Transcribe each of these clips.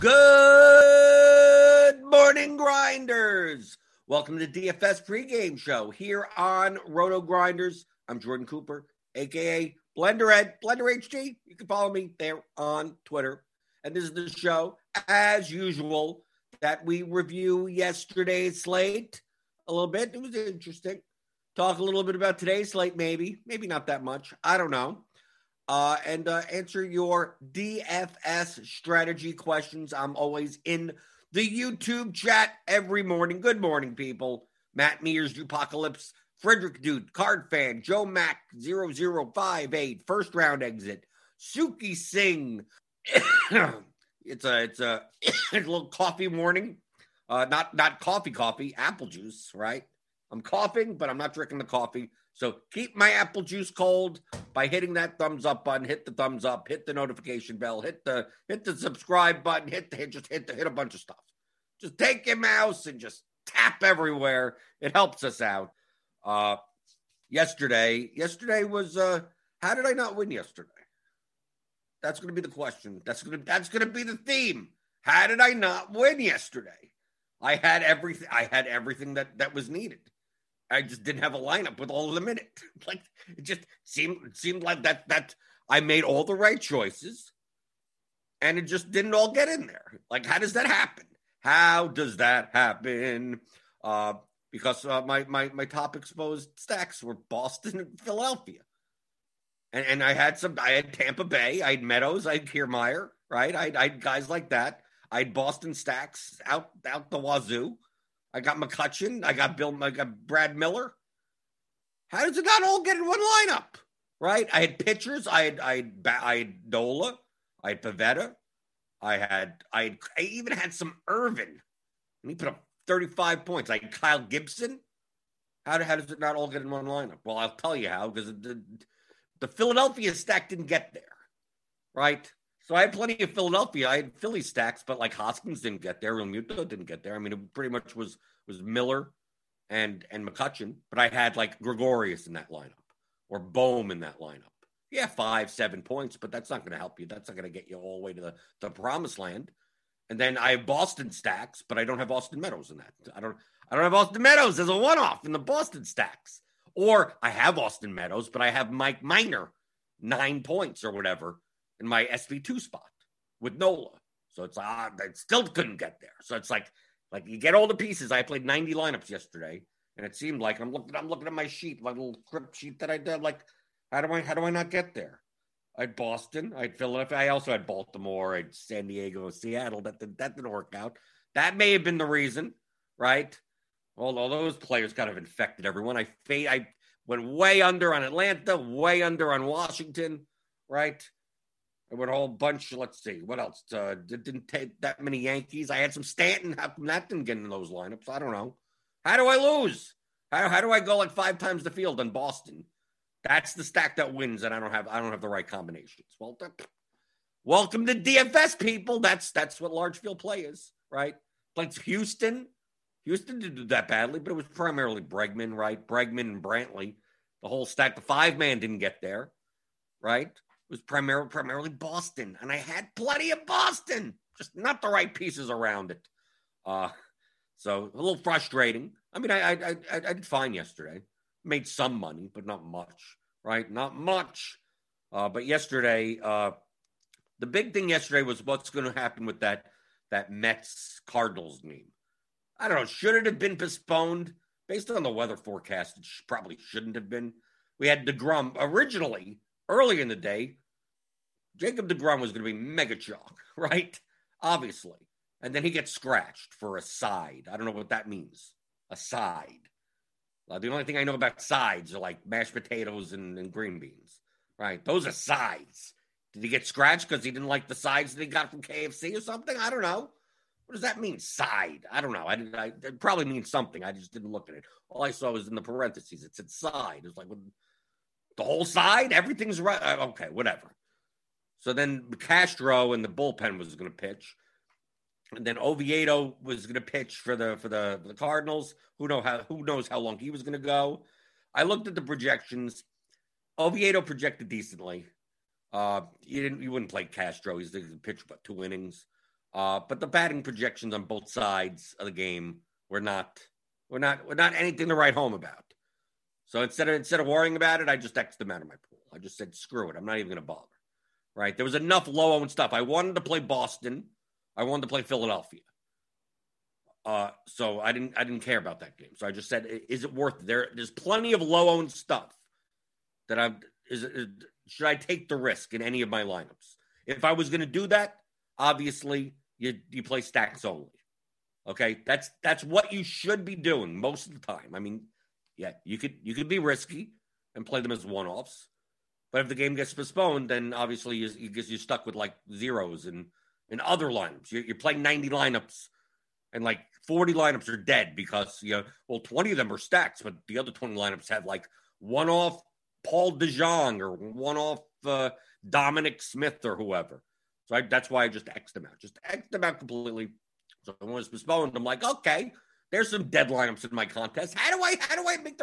Good morning, Grinders. Welcome to the DFS pregame show here on Roto Grinders. I'm Jordan Cooper, a.k.a. Blender HG. You can follow me there on Twitter. And this is the show, as usual, that we review yesterday's slate a little bit. It was interesting. Talk a little bit about today's slate, maybe not that much. I don't know. And answer your DFS strategy questions. I'm always in the YouTube chat every morning. Good morning, people. Matt Mears, Dupocalypse, Frederick Dude, Card Fan, Joe Mac, 0058, First Round Exit, Suki Singh. It's a little coffee morning. Not coffee, apple juice, right? I'm coughing, but I'm not drinking the coffee. So keep my apple juice cold by hitting that thumbs up button. Hit the thumbs up. Hit the notification bell. Hit the subscribe button. Hit a bunch of stuff. Just take your mouse and just tap everywhere. It helps us out. Yesterday was how did I not win yesterday? That's going to be the question. That's going to be the theme. How did I not win yesterday? I had everything that was needed. I just didn't have a lineup with all of them in it. Like, it just seemed like that I made all the right choices and it just didn't all get in there. Like, how does that happen? Because my top exposed stacks were Boston and Philadelphia. And I had Tampa Bay, I had Meadows, I had Kiermaier, right? I had guys like that. I had Boston stacks out the wazoo. I got McCutcheon. I got Brad Miller. How does it not all get in one lineup, right? I had pitchers. I had Nola. I had Pivetta. I even had some Irvin, and he put up 35 points. I had Kyle Gibson. How does it not all get in one lineup? Well, I'll tell you how, because the Philadelphia stack didn't get there, right? So I had plenty of Philadelphia. I had Philly stacks, but like Hoskins didn't get there. Oviedo didn't get there. I mean, it pretty much was Miller and McCutcheon, but I had like Gregorius in that lineup or Bohm in that lineup. Yeah, 5-7 points, but that's not going to help you. That's not going to get you all the way to the promised land. And then I have Boston stacks, but I don't have Austin Meadows in that. I don't have Austin Meadows as a one-off in the Boston stacks. Or I have Austin Meadows, but I have Mike Minor, 9 points or whatever, in my SV2 spot with Nola. So it's like, I still couldn't get there. So it's like you get all the pieces. I played 90 lineups yesterday, and it seemed like I'm looking at my sheet, my little script sheet that I did. Like, how do I not get there? I had Boston, I had Philadelphia, I also had Baltimore, I had San Diego, Seattle. That didn't work out. That may have been the reason, right? All those players kind of infected everyone. I went way under on Atlanta, way under on Washington, right? I went a whole bunch. Let's see. What else? Didn't take that many Yankees. I had some Stanton. How come that didn't get in those lineups? I don't know. How do I lose? How do I go like 5 times the field on Boston? That's the stack that wins, and I don't have the right combinations. Well, welcome to DFS, people. That's what large field play is, right? Like Houston. Houston didn't do that badly, but it was primarily Bregman, right? Bregman and Brantley. The whole stack, the 5-man didn't get there, right? Was primarily Boston, and I had plenty of Boston, just not the right pieces around it. So a little frustrating. I mean, I did fine yesterday. Made some money, but not much, right? Not much. But yesterday, the big thing yesterday was what's going to happen with that Mets-Cardinals game. I don't know. Should it have been postponed? Based on the weather forecast, it probably shouldn't have been. We had DeGrom originally. Early in the day, Jacob DeGrom was going to be mega chalk, right? Obviously. And then he gets scratched for a side. I don't know what that means. A side. The only thing I know about sides are like mashed potatoes and green beans, right? Those are sides. Did he get scratched because he didn't like the sides that he got from KFC or something? I don't know. What does that mean, side? I don't know. It probably means something. I just didn't look at it. All I saw was in the parentheses. It said side. It was like, well, the whole side, everything's right. Okay, whatever. So then Castro and the bullpen was going to pitch, and then Oviedo was going to pitch for the Cardinals. Who knows how long he was going to go. I looked at the projections. Oviedo projected decently. You wouldn't play Castro. He's pitched about 2 innings. But the batting projections on both sides of the game were not anything to write home about. So instead of worrying about it, I just X'd them out of my pool. I just said, screw it. I'm not even going to bother. Right. There was enough low-owned stuff. I wanted to play Boston. I wanted to play Philadelphia. So I didn't care about that game. So I just said, is it worth it? There's plenty of low-owned stuff that should I take the risk in any of my lineups? If I was going to do that, obviously you play stacks only. Okay. That's what you should be doing most of the time. I mean, yeah, you could be risky and play them as one-offs. But if the game gets postponed, then obviously you're stuck with like zeros and other lineups. You're playing 90 lineups, and like 40 lineups are dead because 20 of them are stacks, but the other 20 lineups have like one off Paul DeJong or one off Dominic Smith or whoever. So that's why I just X'd them out. Just X'd them out completely. So when it was postponed, I'm like, okay, there's some dead lineups in my contest. How do I take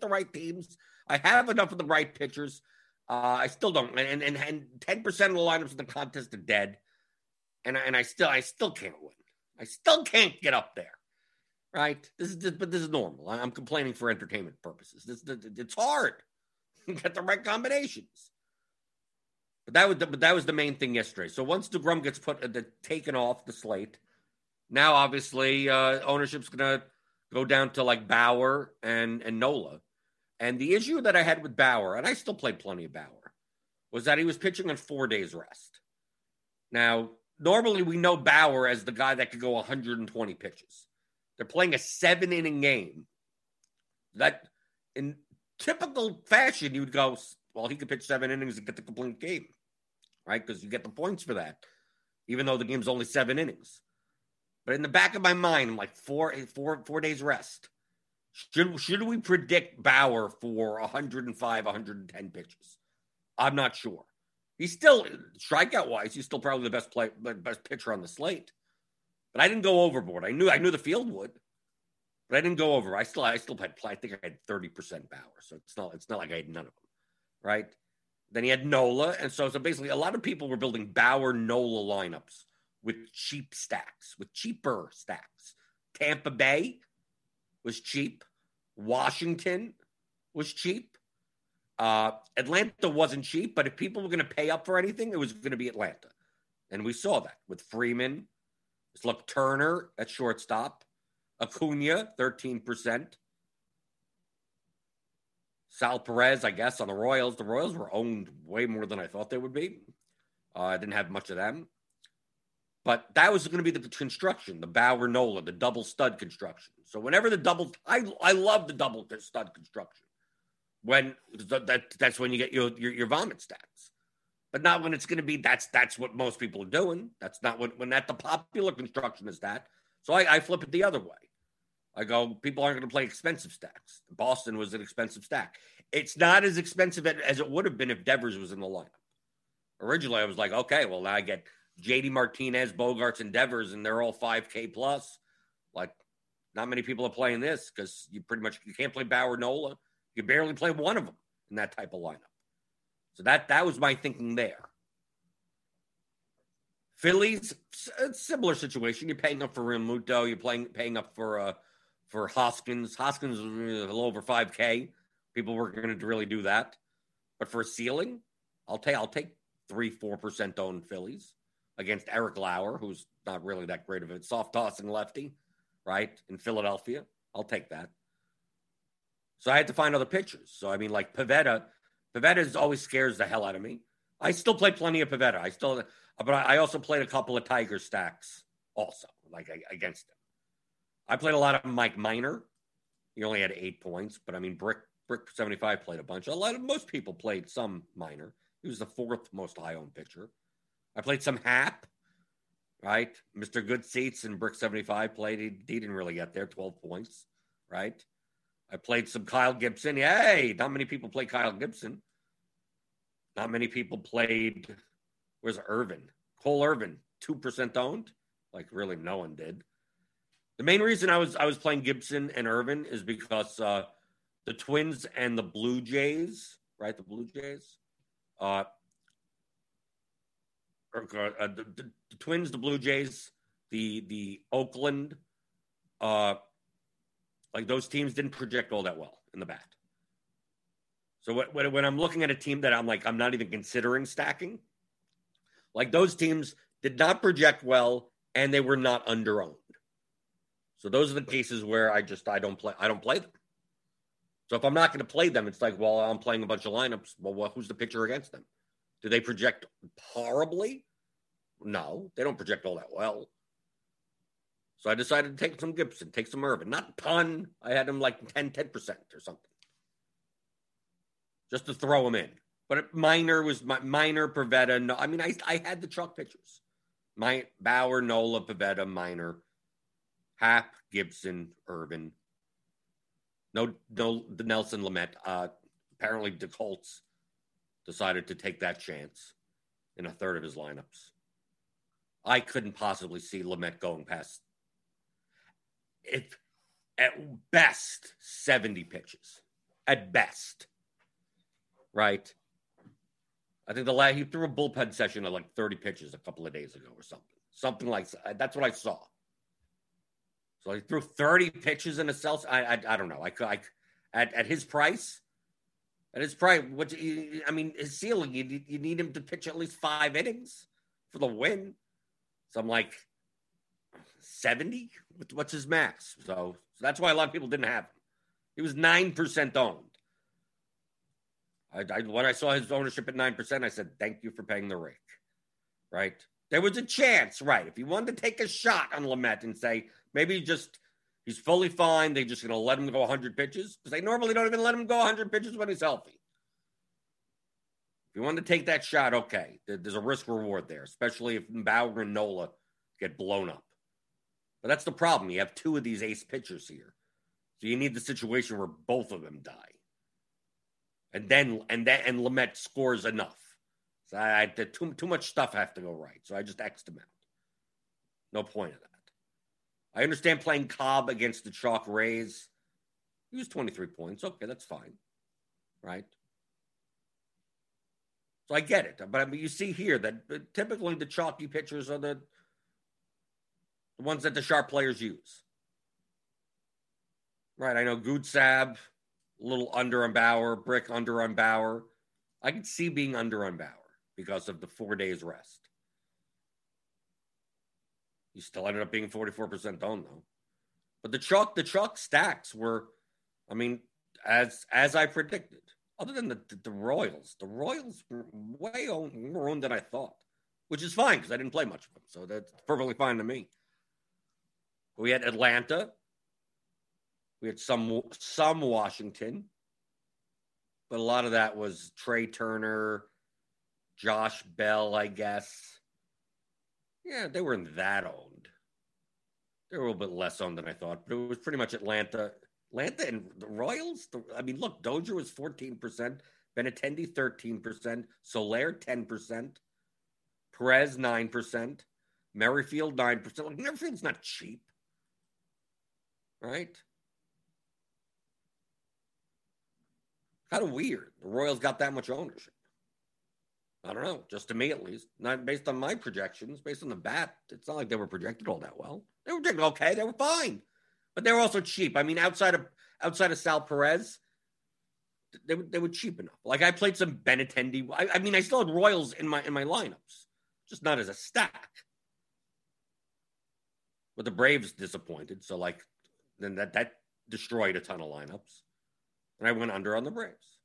the right teams? I have enough of the right pitchers. I still don't. And 10% of the lineups in the contest are dead. And I still can't win. I still can't get up there. Right? This is normal. I'm complaining for entertainment purposes. It's hard. You get the right combinations. But that was the main thing yesterday. So once DeGrom gets taken off the slate, now obviously ownership's going to go down to like Bauer and Nola. And the issue that I had with Bauer, and I still played plenty of Bauer, was that he was pitching on 4 days rest. Now, normally we know Bauer as the guy that could go 120 pitches. They're playing a 7-inning game. That, in typical fashion, you would go, well, he could pitch 7 innings and get the complete game, right? Because you get the points for that, even though the game's only 7 innings. But in the back of my mind, I'm like, four days rest. Should we predict Bauer for 105, 110 pitches? I'm not sure. He's still, strikeout-wise, he's still probably the best pitcher on the slate. But I didn't go overboard. I knew the field would, but I didn't go over. I still had, I think I had 30% Bauer, so it's not like I had none of them, right? Then he had Nola, and so basically a lot of people were building Bauer-Nola lineups with cheap stacks, with cheaper stacks. Tampa Bay was cheap. Washington was cheap. Atlanta wasn't cheap, but if people were going to pay up for anything, it was going to be Atlanta. And we saw that with Freeman. It's look Turner at shortstop. Acuna, 13%. Sal Perez, I guess, on the Royals. The Royals were owned way more than I thought they would be. I didn't have much of them. But that was going to be the construction, the Bauer-Nola, the double stud construction. So whenever the double, I love the double stud construction. That's when you get your vomit stats, but not when it's going to be. That's what most people are doing. That's not when that the popular construction is that. So I flip it the other way. I go, people aren't going to play expensive stacks. Boston was an expensive stack. It's not as expensive as it would have been if Devers was in the lineup. Originally, I was like, okay, well now I get JD Martinez, Bogarts, and Devers, and they're all 5K plus. Like, not many people are playing this because you can't play Bauer Nola. You can barely play one of them in that type of lineup. So that was my thinking there. Phillies, similar situation. You're paying up for Realmuto. You're paying up for Hoskins. Hoskins was a little over 5K. People were going to really do that. But for a ceiling, I'll take 3-4% owned Phillies against Eric Lauer, who's not really that great of a soft tossing lefty, right? In Philadelphia, I'll take that. So I had to find other pitchers. So, I mean, like Pivetta always scares the hell out of me. I still play plenty of Pivetta. But I also played a couple of Tiger stacks also, like against him. I played a lot of Mike Minor. He only had 8 points, but I mean, Brick75 played a bunch. Most people played some Minor. He was the fourth most high-owned pitcher. I played some Hap, right? Mr. Good Seats and Brick75 played. He didn't really get there, 12 points, right? I played some Kyle Gibson. Yay! Not many people play Kyle Gibson. Not many people played, where's Irvin? Cole Irvin, 2% owned. Like, really, no one did. The main reason I was playing Gibson and Irvin is because the Twins and the Blue Jays, right? The Blue Jays the Twins, the Blue Jays, the Oakland, like those teams didn't project all that well in the bat. So when I'm looking at a team that I'm like, I'm not even considering stacking, like those teams did not project well and they were not underowned. So those are the cases where I don't play them. So if I'm not going to play them, it's like, well, I'm playing a bunch of lineups. Well, who's the pitcher against them? Do they project horribly? No, they don't project all that well. So I decided to take some Gibson, take some Irvin. Not a ton. I had him like 10% or something. Just to throw him in. But Minor was my Minor, Pivetta. No, I mean, I had the chalk pitchers. My Bauer, Nola, Pivetta, Minor, Hap, Gibson, Irvin. No, the Nelson Lamet. Apparently, the Colts decided to take that chance in a third of his lineups. I couldn't possibly see Lamet going past, if at best, 70 pitches. At best. Right? I think he threw a bullpen session of like 30 pitches a couple of days ago or something. Something like that. That's what I saw. So he threw 30 pitches in a cell. I don't know. I at his price, which I mean, his ceiling, you need him to pitch at least 5 innings for the win. So I'm like 70. What's his max? So that's why a lot of people didn't have him. He was 9% owned. When I saw his ownership at 9%, I said, thank you for paying the rake, right? There was a chance, right? If you wanted to take a shot on Lamet and say, maybe he's fully fine, they're just going to let him go 100 pitches, because they normally don't even let him go 100 pitches when he's healthy. If you wanted to take that shot, okay. There's a risk-reward there, especially if Bauer and Nola get blown up. But that's the problem. You have two of these ace pitchers here. So you need the situation where both of them die. And then Lamet scores enough. So I did too much stuff have to go right. So I just X'd him out. No point of that. I understand playing Cobb against the chalk Rays. He was 23 points. Okay, that's fine. Right? So I get it. But I mean, you see here that typically the chalky pitchers are the ones that the sharp players use. Right, I know Goodsab. A little under on Bauer, Brick under on Bauer. I could see being under on Bauer because of the 4 days rest. He still ended up being 44% owned, though. But the chalk stacks were, I mean, as I predicted. Other than the Royals. The Royals were way more owned than I thought, which is fine because I didn't play much of them. So that's perfectly fine to me. We had Atlanta. We had some Washington, but a lot of that was Trey Turner, Josh Bell, I guess. Yeah, they weren't that owned. They were a little bit less owned than I thought, but it was pretty much Atlanta. Atlanta and the Royals? I mean, look, Dozier was 14%, Benintendi 13%, Soler 10%, Perez 9%, Merrifield 9%. Like, Merrifield's not cheap, right? Kind of weird. The Royals got that much ownership. I don't know. Just to me, at least. Not based on my projections, based on the bat, it's not like they were projected all that well. They were projected okay. They were fine. But they were also cheap. I mean, outside of Sal Perez, they were cheap enough. Like, I played some Benintendi. I mean, I still had Royals in my lineups. Just not as a stack. But the Braves disappointed. So, like, then that destroyed a ton of lineups. And I went under on the Braves.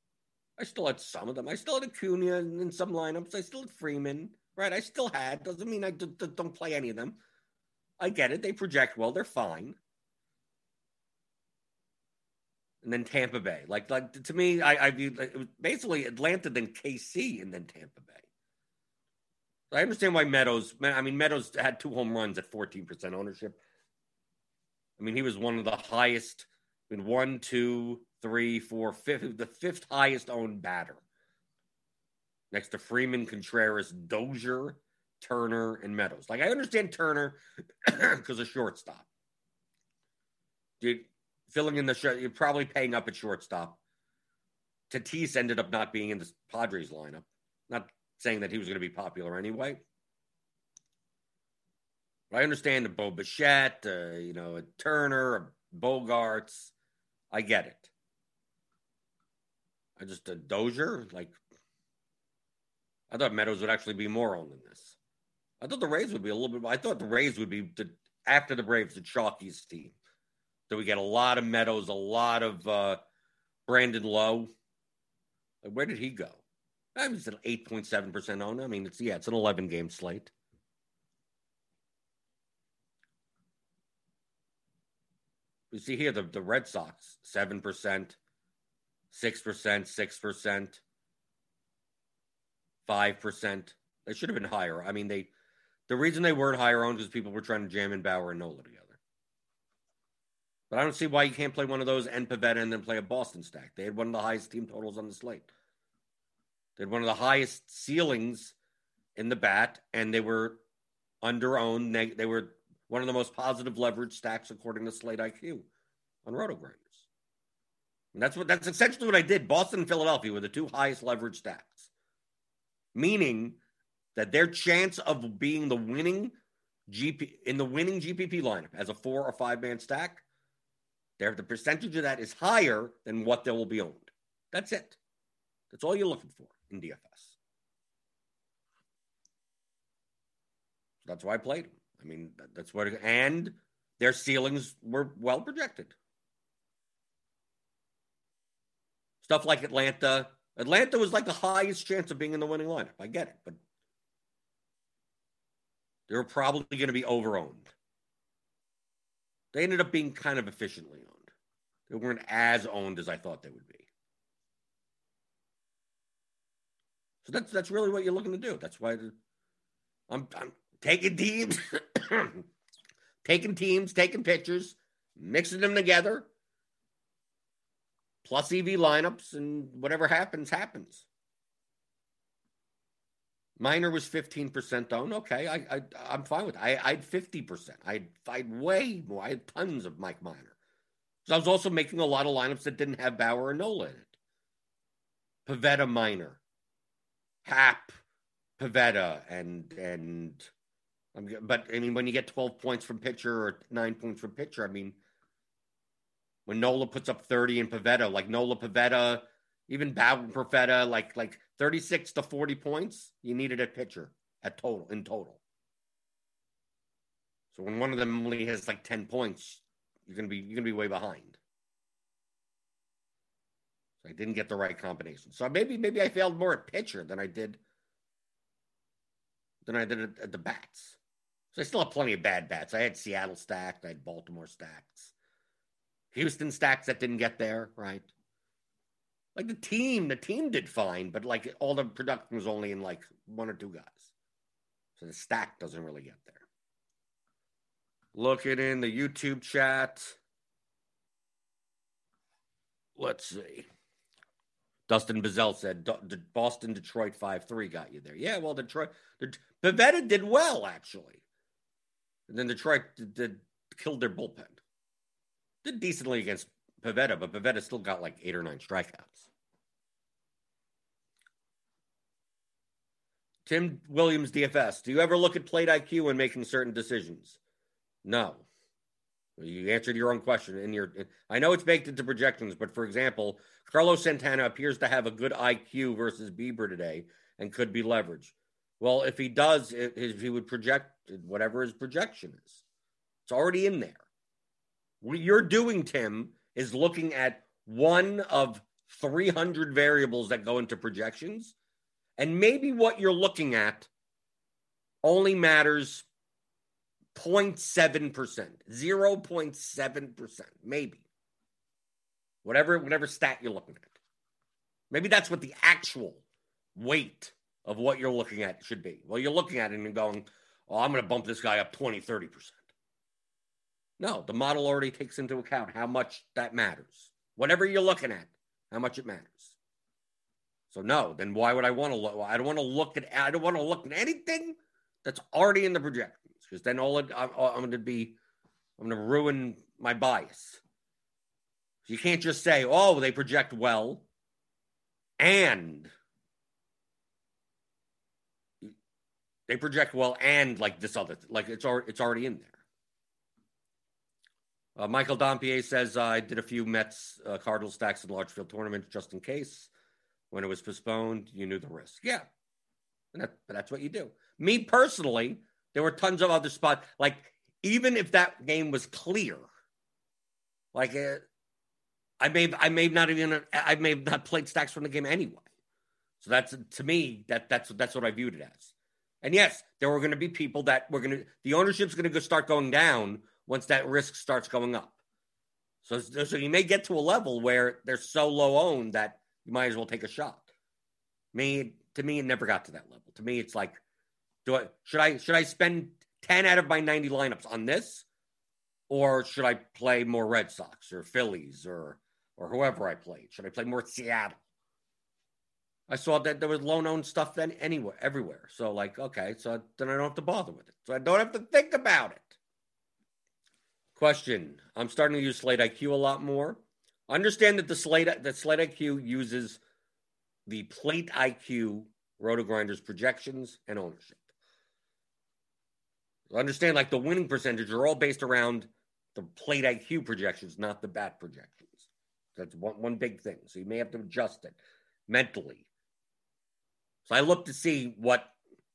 I still had some of them. I still had Acuna in some lineups. I still had Freeman, right? I still had. Doesn't mean I don't play any of them. I get it. They project well. They're fine. And then Tampa Bay. Like to me, I viewed it was basically Atlanta, then KC, and then Tampa Bay. So I understand why Meadows had 2 home runs at 14% ownership. I mean, he was one of the highest. I mean, 1, 2, 3, 4, 5, the 5th highest owned batter. Next to Freeman, Contreras, Dozier, Turner, and Meadows. Like, I understand Turner because of shortstop. Dude, filling in the show, you're probably paying up at shortstop. Tatis ended up not being in the Padres lineup. Not saying that he was going to be popular anyway. I understand a Bo Bichette, a Turner, a Bogarts. I get it. I just, a Dozier, like, I thought Meadows would actually be more owned than this. I thought the Rays would be a little bit, I thought the Rays would be, after the Braves, the chalkiest team. So we get a lot of Meadows, a lot of Brandon Lowe. Where did he go? I mean, it's an 8.7% owned. I mean, it's an 11-game slate. You see here, the Red Sox, 7%, 6%, 6%, 5%. They should have been higher. I mean, the reason they weren't higher owned is people were trying to jam in Bauer and Nola together. But I don't see why you can't play one of those and Pivetta and then play a Boston stack. They had one of the highest team totals on the slate. They had one of the highest ceilings in the bat, and they were under-owned. They were one of the most positive leverage stacks according to Slate IQ on Roto Grinders. And that's essentially what I did. Boston and Philadelphia were the two highest leverage stacks, meaning that their chance of being the winning GP in the winning GPP lineup as a 4 or 5 man stack, the percentage of that is higher than what they will be owned. That's it. That's all you're looking for in DFS. That's why I played them. I mean, that's what, and their ceilings were well projected. Stuff like Atlanta. Atlanta was like the highest chance of being in the winning lineup. I get it, but they were probably going to be overowned. They ended up being kind of efficiently owned. They weren't as owned as I thought they would be. So that's really what you're looking to do. That's why I'm taking teams, taking pitchers, mixing them together, plus EV lineups, and whatever happens, happens. Minor was 15% owned. Okay, I'm fine with it. I had 50%. I'd way more. I had tons of Mike Minor. So I was also making a lot of lineups that didn't have Bauer and Nola in it. Pivetta, Minor. Hap, Pivetta, but I mean, when you get 12 points from pitcher or 9 points from pitcher, I mean, when Nola puts up 30 and Pivetta, like Nola, Pivetta, even Bauer and Pivetta, like 36 to 40 points, you needed a pitcher in total. So when one of them only has like 10 points, you're gonna be way behind. I didn't get the right combination. So maybe I failed more at pitcher than I did at the bats. So I still have plenty of bad bats. I had Seattle stacked. I had Baltimore stacked. Houston stacks that didn't get there, right? Like the team did fine, but like all the production was only in like one or two guys. So the stack doesn't really get there. Looking in the YouTube chat. Let's see. Dustin Bazell said, Boston, Detroit 5-3 got you there. Yeah, well, Detroit. Pivetta did well, actually. And then Detroit killed their bullpen. Did decently against Pivetta, but Pivetta still got like 8 or 9 strikeouts. Tim Williams, DFS. Do you ever look at Plate IQ when making certain decisions? No. You answered your own question. I know it's baked into projections, but for example, Carlos Santana appears to have a good IQ versus Bieber today and could be leveraged. Well, if he does, he would project whatever his projection is. It's already in there. What you're doing, Tim, is looking at one of 300 variables that go into projections, and maybe what you're looking at only matters 0.7%, 0.7%, maybe. Whatever stat you're looking at. Maybe that's what the actual weight of what you're looking at should be. Well, you're looking at it and you're going, oh, I'm going to bump this guy up 20, 30%. No, the model already takes into account how much that matters. Whatever you're looking at, how much it matters. So no, then why would I want to look? I don't want to look at anything that's already in the projection. Because then I'm going to ruin my bias. You can't just say, oh, they project well. And They project well, and like this other, like it's already in there. Michael Dompier says, I did a few Mets Cardinal stacks in large field tournaments just in case. When it was postponed, you knew the risk. Yeah, and that's what you do. Me personally, there were tons of other spots. Like even if that game was clear, like I may have not played stacks from the game anyway. So that's, to me, that's what I viewed it as. And yes, there were going to be people that were going to, the ownership's going to go start going down once that risk starts going up. So you may get to a level where they're so low owned that you might as well take a shot. To me, it never got to that level. To me, it's like, should I spend 10 out of my 90 lineups on this? Or should I play more Red Sox or Phillies or whoever I played? Should I play more Seattle? I saw that there was loan-owned stuff then anywhere, everywhere. So, like, okay, so then I don't have to bother with it. So I don't have to think about it. Question. I'm starting to use Slate IQ a lot more. Understand that Slate IQ uses the Plate IQ Roto Grinders projections and ownership. Understand, like, the winning percentage are all based around the Plate IQ projections, not the BAT projections. That's one big thing. So you may have to adjust it mentally. So I look to see what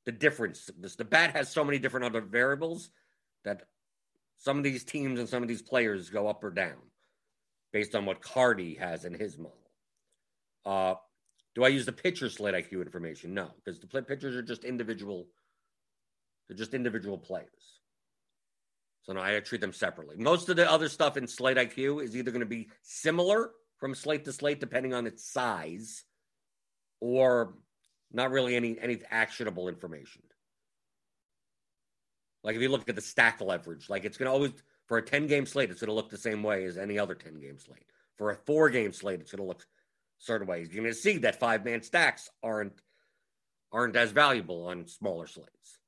the difference is. The bat has so many different other variables that some of these teams and some of these players go up or down based on what Cardi has in his model. Do I use the pitcher Slate IQ information? No, because the pitchers are just individual. They're just individual players. So no, I treat them separately. Most of the other stuff in Slate IQ is either going to be similar from slate to slate, depending on its size, or not really any actionable information. Like if you look at the stack leverage, like it's going to always, for a 10-game slate, it's going to look the same way as any other 10-game slate. For a 4-game slate, it's going to look certain ways. You're going to see that 5-man stacks aren't as valuable on smaller slates.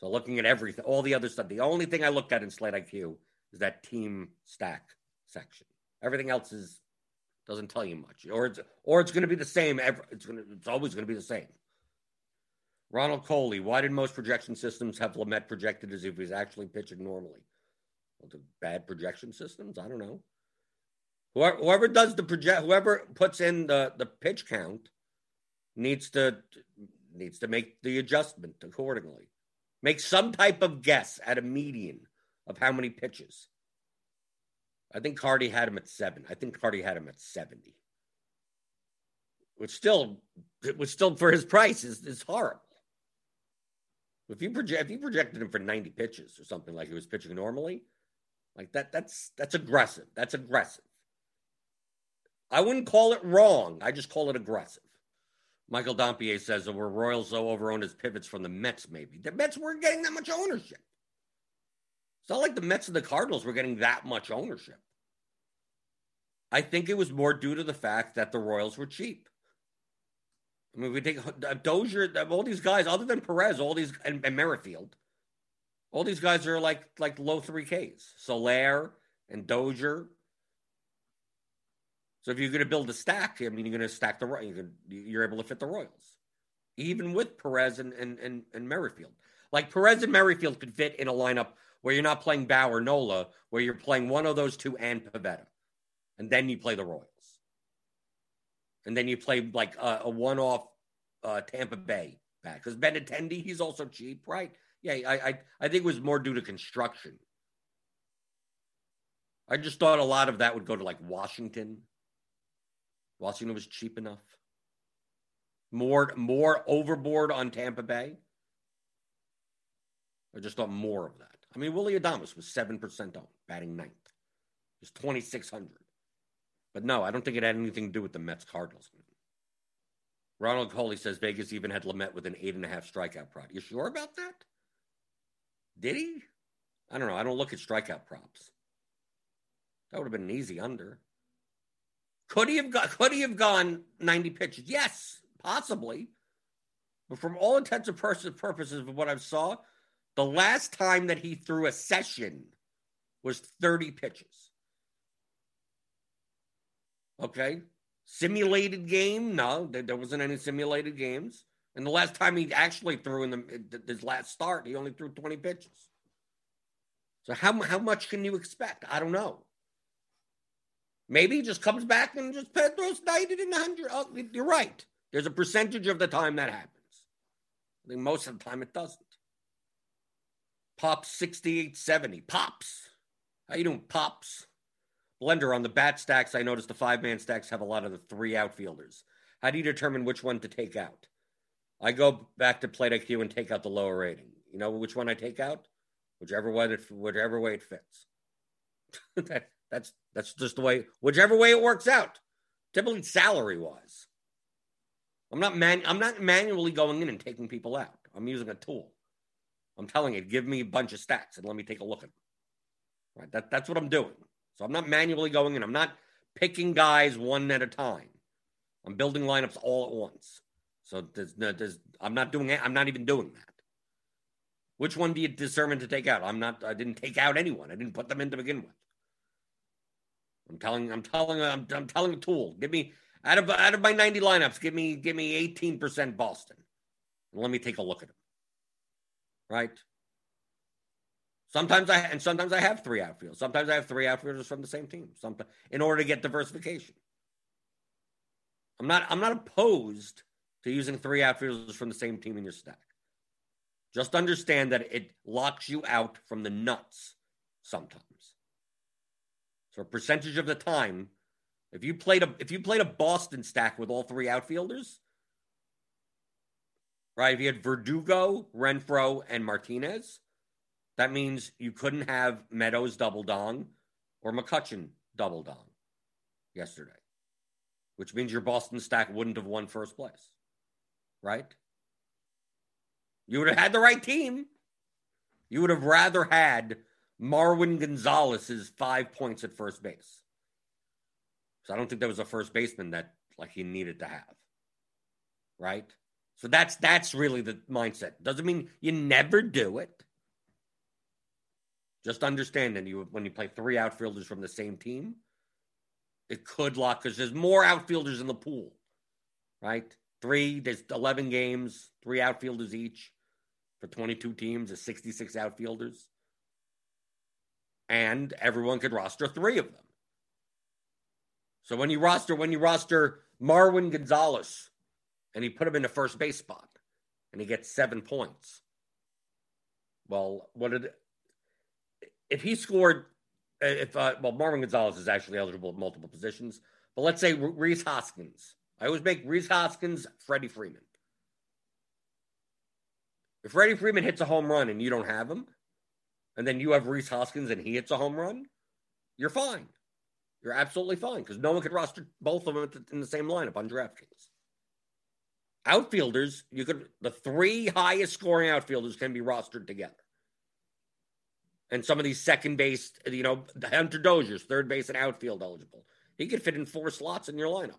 So looking at everything, all the other stuff, the only thing I looked at in Slate IQ is that team stack section. Everything else doesn't tell you much, or it's going to be the same. It's always going to be the same. Ronald Coley, why did most projection systems have Lamet projected as if he's actually pitching normally? Well, the bad projection systems, I don't know. Whoever does the project, whoever puts in the pitch count, needs to make the adjustment accordingly. Make some type of guess at a median of how many pitches. I think Cardi had him at 7. I think Cardi had him at 70. Which still for his price is horrible. If you projected him for 90 pitches or something, like he was pitching normally, like that's aggressive. That's aggressive. I wouldn't call it wrong. I just call it aggressive. Michael Dompier says that were Royals so overowned as pivots from the Mets, maybe. The Mets weren't getting that much ownership. It's not like the Mets and the Cardinals were getting that much ownership. I think it was more due to the fact that the Royals were cheap. I mean, we take Dozier, all these guys, other than Perez, all these and Merrifield, all these guys are like low 3Ks. Soler and Dozier. So if you're going to build a stack, I mean, you're going to stack the Royals. You're able to fit the Royals, even with Perez and Merrifield. Like Perez and Merrifield could fit in a lineup where you're not playing Bauer, Nola, where you're playing one of those two and Pivetta. And then you play the Royals. And then you play like a one-off Tampa Bay back. Because Benintendi, he's also cheap, right? Yeah, I think it was more due to construction. I just thought a lot of that would go to like Washington. Washington was cheap enough. More overboard on Tampa Bay. I just thought more of that. I mean, Willie Adames was 7% owned, batting ninth. It was 2,600. But no, I don't think it had anything to do with the Mets Cardinals. Ronald Coley says Vegas even had Lamet with an 8.5 strikeout prop. You sure about that? Did he? I don't know. I don't look at strikeout props. That would have been an easy under. Could he have gone 90 pitches? Yes, possibly. But from all intents and purposes of what I saw, the last time that he threw a session was 30 pitches. Okay. Simulated game? No, there wasn't any simulated games. And the last time he actually threw in his last start, he only threw 20 pitches. So how much can you expect? I don't know. Maybe he just comes back and just Pedro's knighted in 100. Oh, you're right. There's a percentage of the time that happens. I think most of the time it doesn't. Pops 6870. Pops. How you doing, Pops? Blender, on the bat stacks, I noticed the five-man stacks have a lot of the three outfielders. How do you determine which one to take out? I go back to Plate IQ and take out the lower rating. You know which one I take out? Whichever way it fits. That's just the way, whichever way it works out. Typically salary-wise. I'm not manually going in and taking people out. I'm using a tool. I'm telling it, give me a bunch of stats and let me take a look at them. Right? That's what I'm doing. So I'm not manually going in. I'm not picking guys one at a time. I'm building lineups all at once. So I'm not even doing that. Which one do you determine to take out? I didn't take out anyone. I didn't put them in to begin with. I'm telling a tool. Give me out of my 90 lineups. Give me 18% Boston, and let me take a look at them. Right. Sometimes I have three outfielders. Sometimes I have three outfielders from the same team. Sometimes in order to get diversification. I'm not opposed to using three outfielders from the same team in your stack. Just understand that it locks you out from the nuts sometimes. So a percentage of the time, if you played a Boston stack with all three outfielders, right? If you had Verdugo, Renfroe, and Martinez, that means you couldn't have Meadows double dong or McCutcheon double dong yesterday, which means your Boston stack wouldn't have won first place, right? You would have had the right team. You would have rather had Marwin Gonzalez's 5 points at first base. So I don't think there was a first baseman that he needed to have, right? So that's really the mindset. Doesn't mean you never do it. Just understand that when you play three outfielders from the same team, it could lock because there's more outfielders in the pool, right? There's 11 games, three outfielders each for 22 teams, there's 66 outfielders. And everyone could roster three of them. So when you roster Marwin Gonzalez and you put him in the first base spot and he gets 7 points. Well, if Marwin Gonzalez is actually eligible at multiple positions, but let's say Reese Hoskins. I always make Reese Hoskins, Freddie Freeman. If Freddie Freeman hits a home run and you don't have him, and then you have Reese Hoskins and he hits a home run, you're fine. You're absolutely fine because no one could roster both of them in the same lineup on DraftKings. Outfielders, the three highest scoring outfielders can be rostered together. And some of these second base, Hunter Dozier's third base and outfield eligible. He could fit in four slots in your lineup.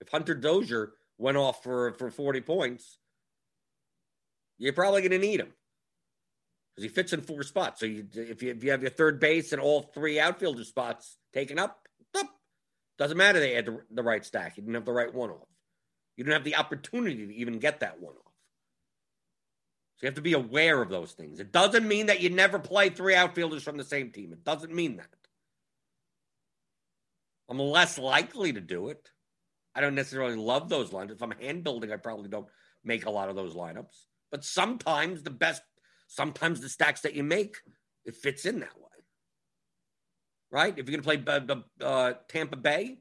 If Hunter Dozier went off for 40 points, you're probably going to need him because he fits in four spots. So if you have your third base and all three outfielder spots taken up, doesn't matter they had the right stack. You didn't have the right one off. You didn't have the opportunity to even get that one off. So you have to be aware of those things. It doesn't mean that you never play three outfielders from the same team. It doesn't mean that. I'm less likely to do it. I don't necessarily love those lineups. If I'm hand building, I probably don't make a lot of those lineups. But sometimes the stacks that you make, it fits in that way. Right? If you're going to play Tampa Bay,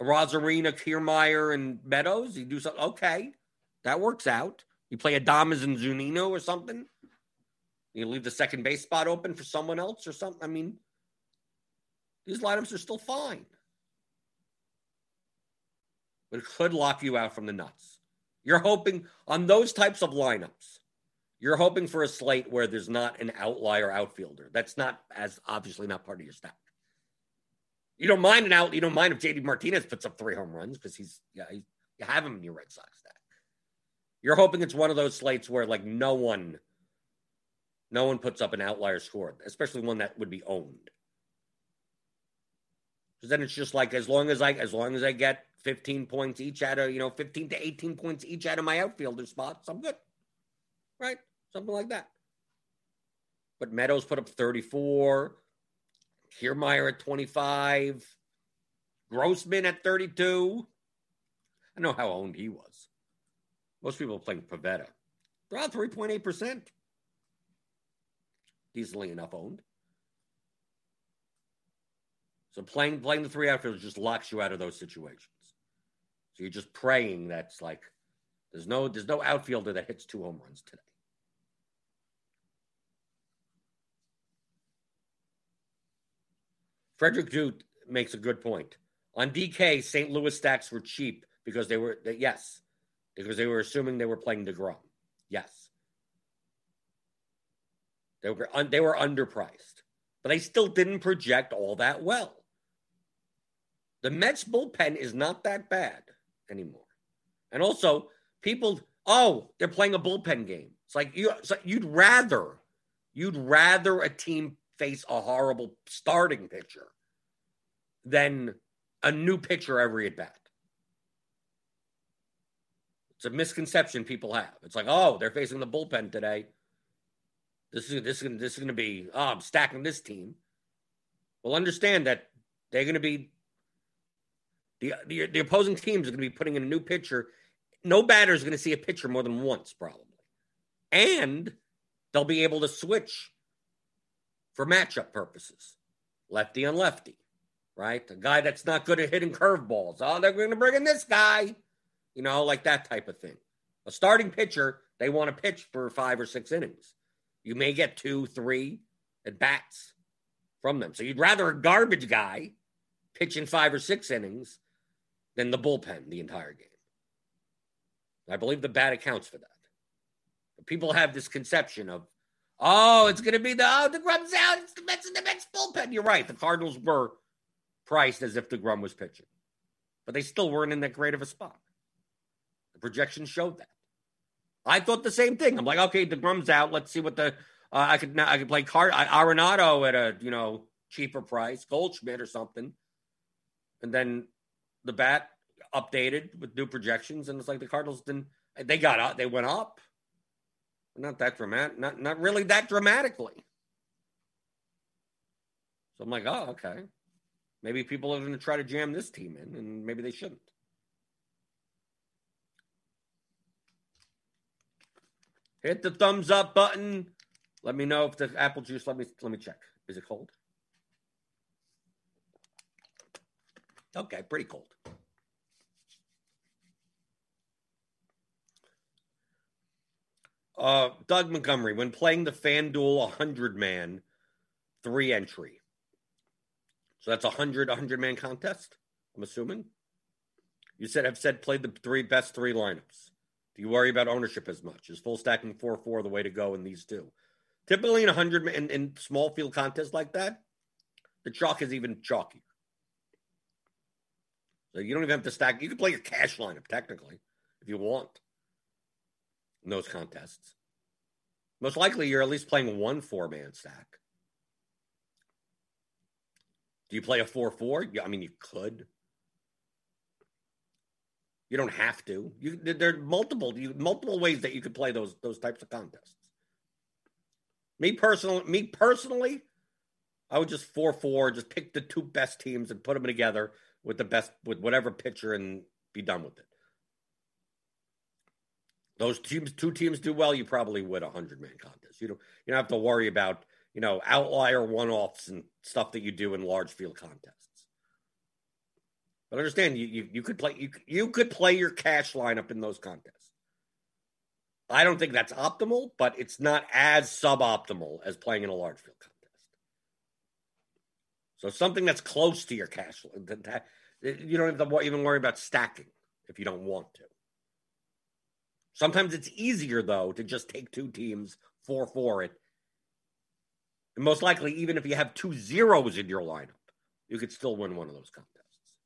Rosarina, Kiermaier, and Meadows, you do something. Okay, that works out. You play Adames and Zunino or something. You leave the second base spot open for someone else or something. I mean, these lineups are still fine. But it could lock you out from the nuts. You're hoping on those types of lineups, you're hoping for a slate where there's not an outlier outfielder. That's not as obviously not part of your stack. You don't mind if JD Martinez puts up three home runs because you have him in your Red Sox stack. You're hoping it's one of those slates where no one puts up an outlier score, especially one that would be owned. Because then it's just as long as I get 15 points each out of, 15 to 18 points each out of my outfielder spots. I'm good. Right? Something like that. But Meadows put up 34. Kiermaier at 25. Grossman at 32. I know how owned he was. Most people are playing Pivetta. They're out 3.8%. Decently enough owned. So playing the three outfielders just locks you out of those situations. So you're just praying that's like, there's no outfielder that hits 2 home runs today. Frederick Dude makes a good point. On DK, St. Louis stacks were cheap because they were assuming they were playing DeGrom. Yes. They were underpriced, but they still didn't project all that well. The Mets bullpen is not that bad anymore. And also, people, they're playing a bullpen game. It's like you'd rather a team face a horrible starting pitcher than a new pitcher every at bat. It's a misconception people have. It's like, they're facing the bullpen today. This is going to be, I'm stacking this team. Well, understand that they're going to be the opposing teams are going to be putting in a new pitcher. No batter is going to see a pitcher more than once, probably. And they'll be able to switch for matchup purposes. Lefty on lefty, right? The guy that's not good at hitting curveballs. They're going to bring in this guy. Like that type of thing. A starting pitcher, they want to pitch for 5 or 6 innings. You may get 2, 3 at bats from them. So you'd rather a garbage guy pitch in 5 or 6 innings than the bullpen the entire game. I believe the bat accounts for that. But people have this conception of, it's going to be DeGrum's out. It's the Mets in the Mets bullpen. You're right. The Cardinals were priced as if DeGrum was pitching, but they still weren't in that great of a spot. The projections showed that. I thought the same thing. I'm like, okay, DeGrum's out. Let's see what I could play Arenado at a cheaper price, Goldschmidt or something, and then the bat updated with new projections, and it's like the Cardinals went up. Not that dramatic, not really that dramatically. So I'm like, okay. Maybe people are going to try to jam this team in, and maybe they shouldn't. Hit the thumbs up button. Let me know if the apple juice, let me check. Is it cold? Okay, pretty cold. Doug Montgomery, when playing the FanDuel 100-man 3-entry. So that's 100-man contest, I'm assuming. You said, played the best three lineups. Do you worry about ownership as much? Is full stacking 4-4 the way to go in these two? Typically in 100-man, in small field contests like that, the chalk is even chalkier. So you don't even have to stack. You can play your cash lineup, technically, if you want. In those contests, most likely you're at least playing 1 4-man stack. Do you play a 4-4? Yeah, I mean, you could. You don't have to. There are multiple ways that you could play those types of contests. Me personally, I would just 4-4. Just pick the 2 best teams and put them together with whatever pitcher and be done with it. Those two teams do well, you probably win a 100-man contest. You don't have to worry about, outlier one-offs and stuff that you do in large field contests. But understand, you could play your cash lineup in those contests. I don't think that's optimal, but it's not as suboptimal as playing in a large field contest. So something that's close to your cash, you don't have to even worry about stacking if you don't want to. Sometimes it's easier, though, to just take 2 teams, 4-4 it. And most likely, even if you have 2 zeros in your lineup, you could still win one of those contests.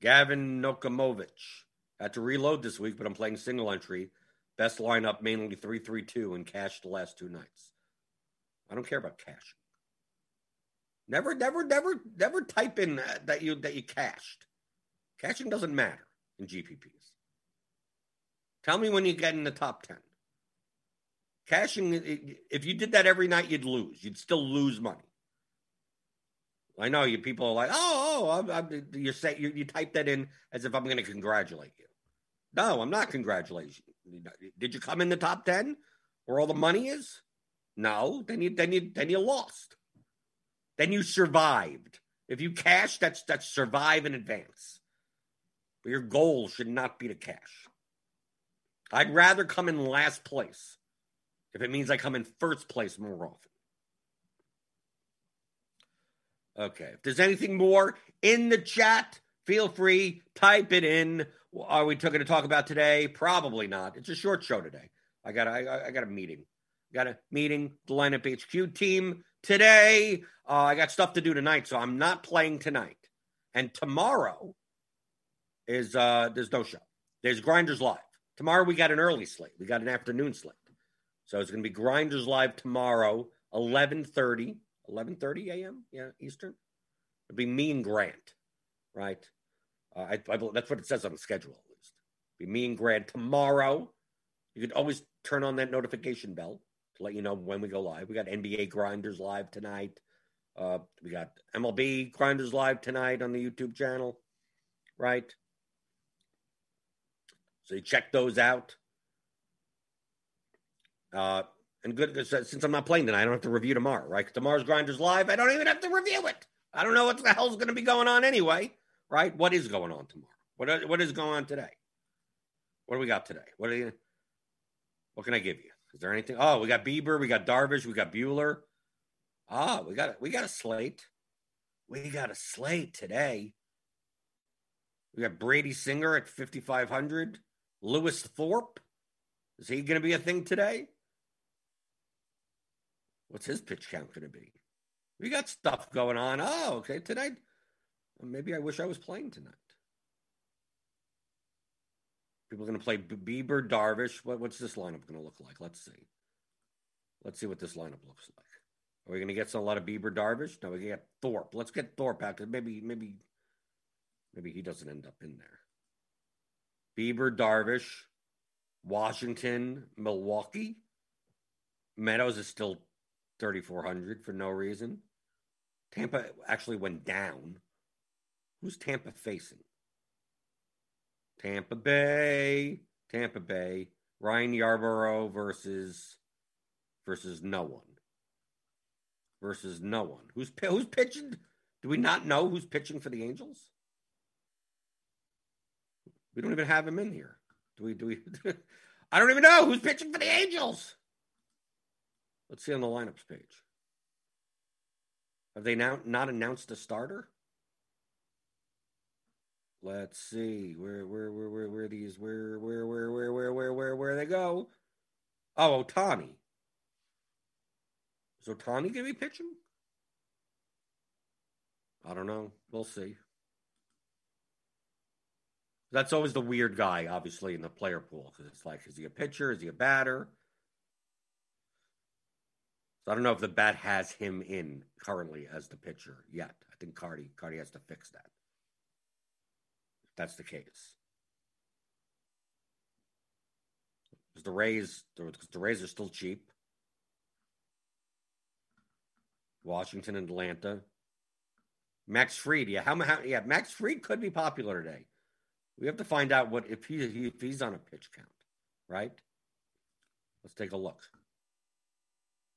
Gavin Nokomovich. Had to reload this week, but I'm playing single entry. Best lineup, mainly 3-3-2, and cashed the last 2 nights. I don't care about cashing. Never type in that you cashed. Cashing doesn't matter in GPPs. Tell me when you get in the top 10. Cashing, if you did that every night, you'd lose. You'd still lose money. I know you people are like, you type that in as if I'm going to congratulate you. No, I'm not congratulating you. Did you come in the top 10 where all the money is? No, then you lost. Then you survived. If you cash, that's survive and advance. But your goal should not be to cash. I'd rather come in last place if it means I come in first place more often. Okay, if there's anything more in the chat, feel free, type it in. Are we going to talk about today? Probably not. It's a short show today. I got a meeting. Got a meeting, the lineup HQ team today. I got stuff to do tonight, so I'm not playing tonight. And tomorrow is there's no show. There's Grinders Live. Tomorrow we got an early slate. We got an afternoon slate. So it's going to be Grinders Live tomorrow, 11:30. 11:30 a.m. Yeah, Eastern. It'd be me and Grant, right? I that's what it says on the schedule, at least. It'd be me and Grant tomorrow. You could always turn on that notification bell to let you know when we go live. We got NBA Grinders Live tonight. We got MLB Grinders Live tonight on the YouTube channel, right? So you check those out. And good, since I'm not playing tonight, I don't have to review tomorrow, right? Tomorrow's Grinders Live, I don't even have to review it. I don't know what the hell's going to be going on anyway, right? What is going on tomorrow? What is going on today? What do we got today? What can I give you? Is there anything? Oh, we got Bieber, we got Darvish, we got Bueller. Ah, we got a slate. We got a slate today. We got Brady Singer at 5,500. Lewis Thorpe, is he going to be a thing today? What's his pitch count going to be? We got stuff going on. Oh, okay. Tonight, maybe I wish I was playing tonight. People are going to play Bieber, Darvish. What's this lineup going to look like? Let's see what this lineup looks like. Are we going to get a lot of Bieber, Darvish? No, we get Thorpe. Let's get Thorpe out because maybe he doesn't end up in there. Bieber, Darvish, Washington, Milwaukee. Meadows is still 3,400 for no reason. Tampa actually went down. Who's Tampa facing? Tampa Bay. Ryan Yarborough versus no one. Who's pitching? Do we not know who's pitching for the Angels? We don't even have him in here. Do we? I don't even know who's pitching for the Angels. Let's see on the lineups page. Have they now not announced a starter? Let's see. Where they go? Oh, Ohtani. Is Ohtani gonna be pitching? I don't know. We'll see. That's always the weird guy, obviously, in the player pool, because it's like, is he a pitcher? Is he a batter? So I don't know if the bat has him in currently as the pitcher yet. I think Cardi has to fix that. If that's the case. Because the Rays are still cheap. Washington and Atlanta. Max Fried, yeah. How Max Fried could be popular today. We have to find out if he's on a pitch count, right? Let's take a look.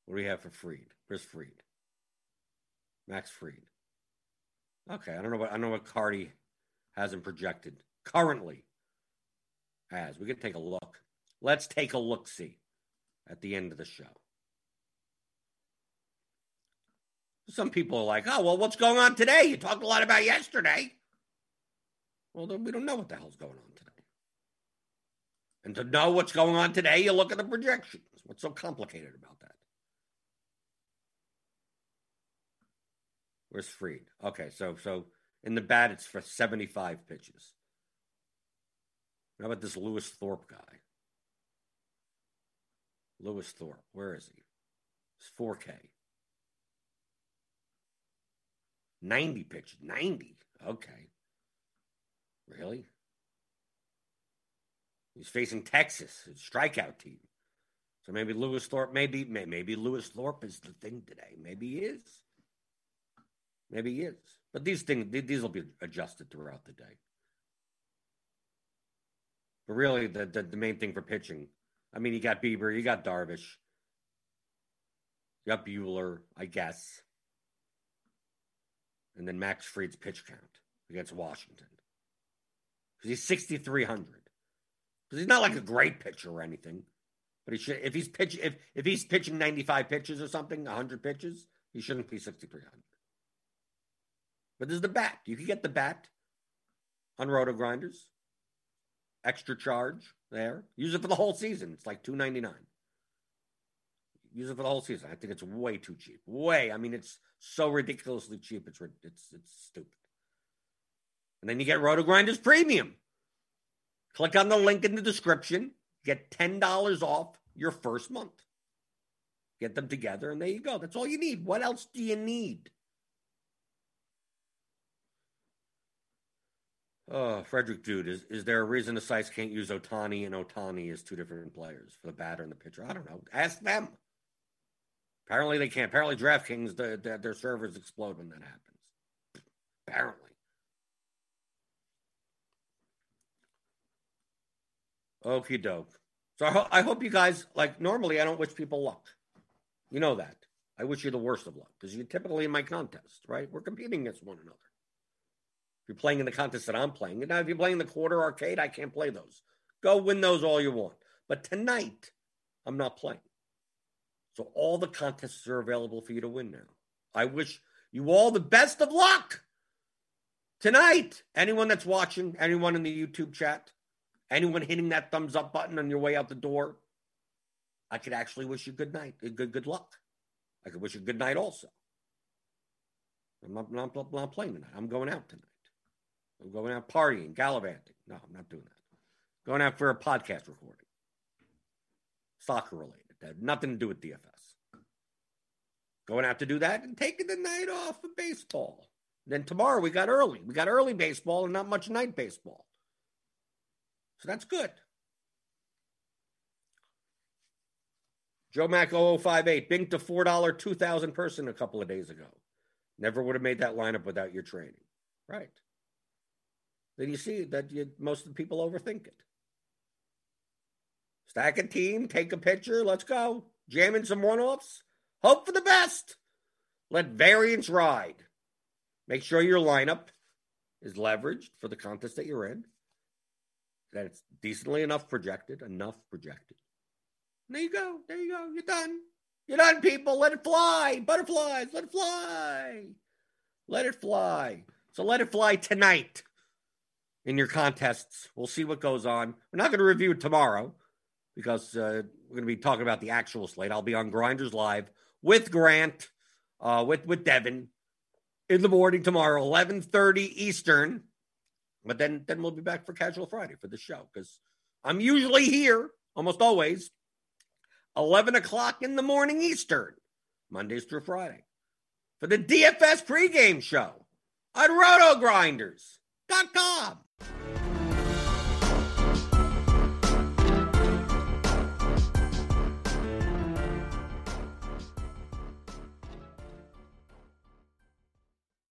What do we have for Freed? Where's Freed? Max Freed. Okay, I don't know what Cardi has him projected currently as. We can take a look. Let's take a look-see at the end of the show. Some people are like, oh, well, what's going on today? You talked a lot about yesterday. Well, then we don't know what the hell's going on today. And to know what's going on today, you look at the projections. What's so complicated about that? Where's Freed? Okay, so in the bat, it's for 75 pitches. How about this Lewis Thorpe guy? Lewis Thorpe, where is he? It's 4K. 90 pitches. 90. Okay. Really? He's facing Texas, a strikeout team. So maybe Lewis Thorpe, maybe Lewis Thorpe is the thing today. Maybe he is. Maybe he is. But these things, these will be adjusted throughout the day. But really, the main thing for pitching, I mean, you got Bieber, you got Darvish, you got Buehler, I guess. And then Max Fried's pitch count against Washington. Because he's 6,300. Because he's not like a great pitcher or anything. But he should, if he's pitching 95 pitches or something, 100 pitches, he shouldn't be 6,300. But there's the bat. You can get the bat on Roto Grinders. Extra charge there. Use it for the whole season. It's like $2.99. Use it for the whole season. I think it's way too cheap. I mean, it's so ridiculously cheap. It's stupid. And then you get Roto Grinders Premium. Click on the link in the description. Get $10 off your first month. Get them together, and there you go. That's all you need. What else do you need? Oh, Frederick Dude, is there a reason the sites can't use Otani and Otani as two different players for the batter and the pitcher? I don't know. Ask them. Apparently they can't. Apparently DraftKings, their servers explode when that happens. Apparently. Okie doke. So I hope you guys, like, normally I don't wish people luck. You know that. I wish you the worst of luck because you're typically in my contest, right? We're competing against one another. If you're playing in the contest that I'm playing, and now if you're playing the quarter arcade, I can't play those. Go win those all you want. But tonight, I'm not playing. So all the contests are available for you to win now. I wish you all the best of luck tonight. Anyone that's watching, anyone in the YouTube chat, anyone hitting that thumbs up button on your way out the door, I could actually wish you good night, good luck. I could wish you good night also. I'm not playing tonight. I'm going out tonight. I'm going out partying, gallivanting. No, I'm not doing that. Going out for a podcast recording. Soccer related. That had nothing to do with DFS. Going out to do that and taking the night off of baseball. Then tomorrow we got early. We got early baseball and not much night baseball. So that's good. Joe Mac 0058. Binked a $4 2,000 person a couple of days ago. Never would have made that lineup without your training. Right. Then you see that most of the people overthink it. Stack a team, take a pitcher, let's go. Jam in some one-offs. Hope for the best. Let variance ride. Make sure your lineup is leveraged for the contest that you're in. That it's decently enough projected. And there you go. You're done, people. Let it fly. Butterflies, let it fly. Let it fly. So let it fly tonight. In your contests, we'll see what goes on. We're not going to review it tomorrow because we're going to be talking about the actual slate. I'll be on Grinders Live with Grant, with Devin in the morning tomorrow, 11:30 Eastern. But then we'll be back for Casual Friday for the show because I'm usually here, almost always, 11 o'clock in the morning Eastern, Mondays through Friday, for the DFS pregame show on RotoGrinders.com.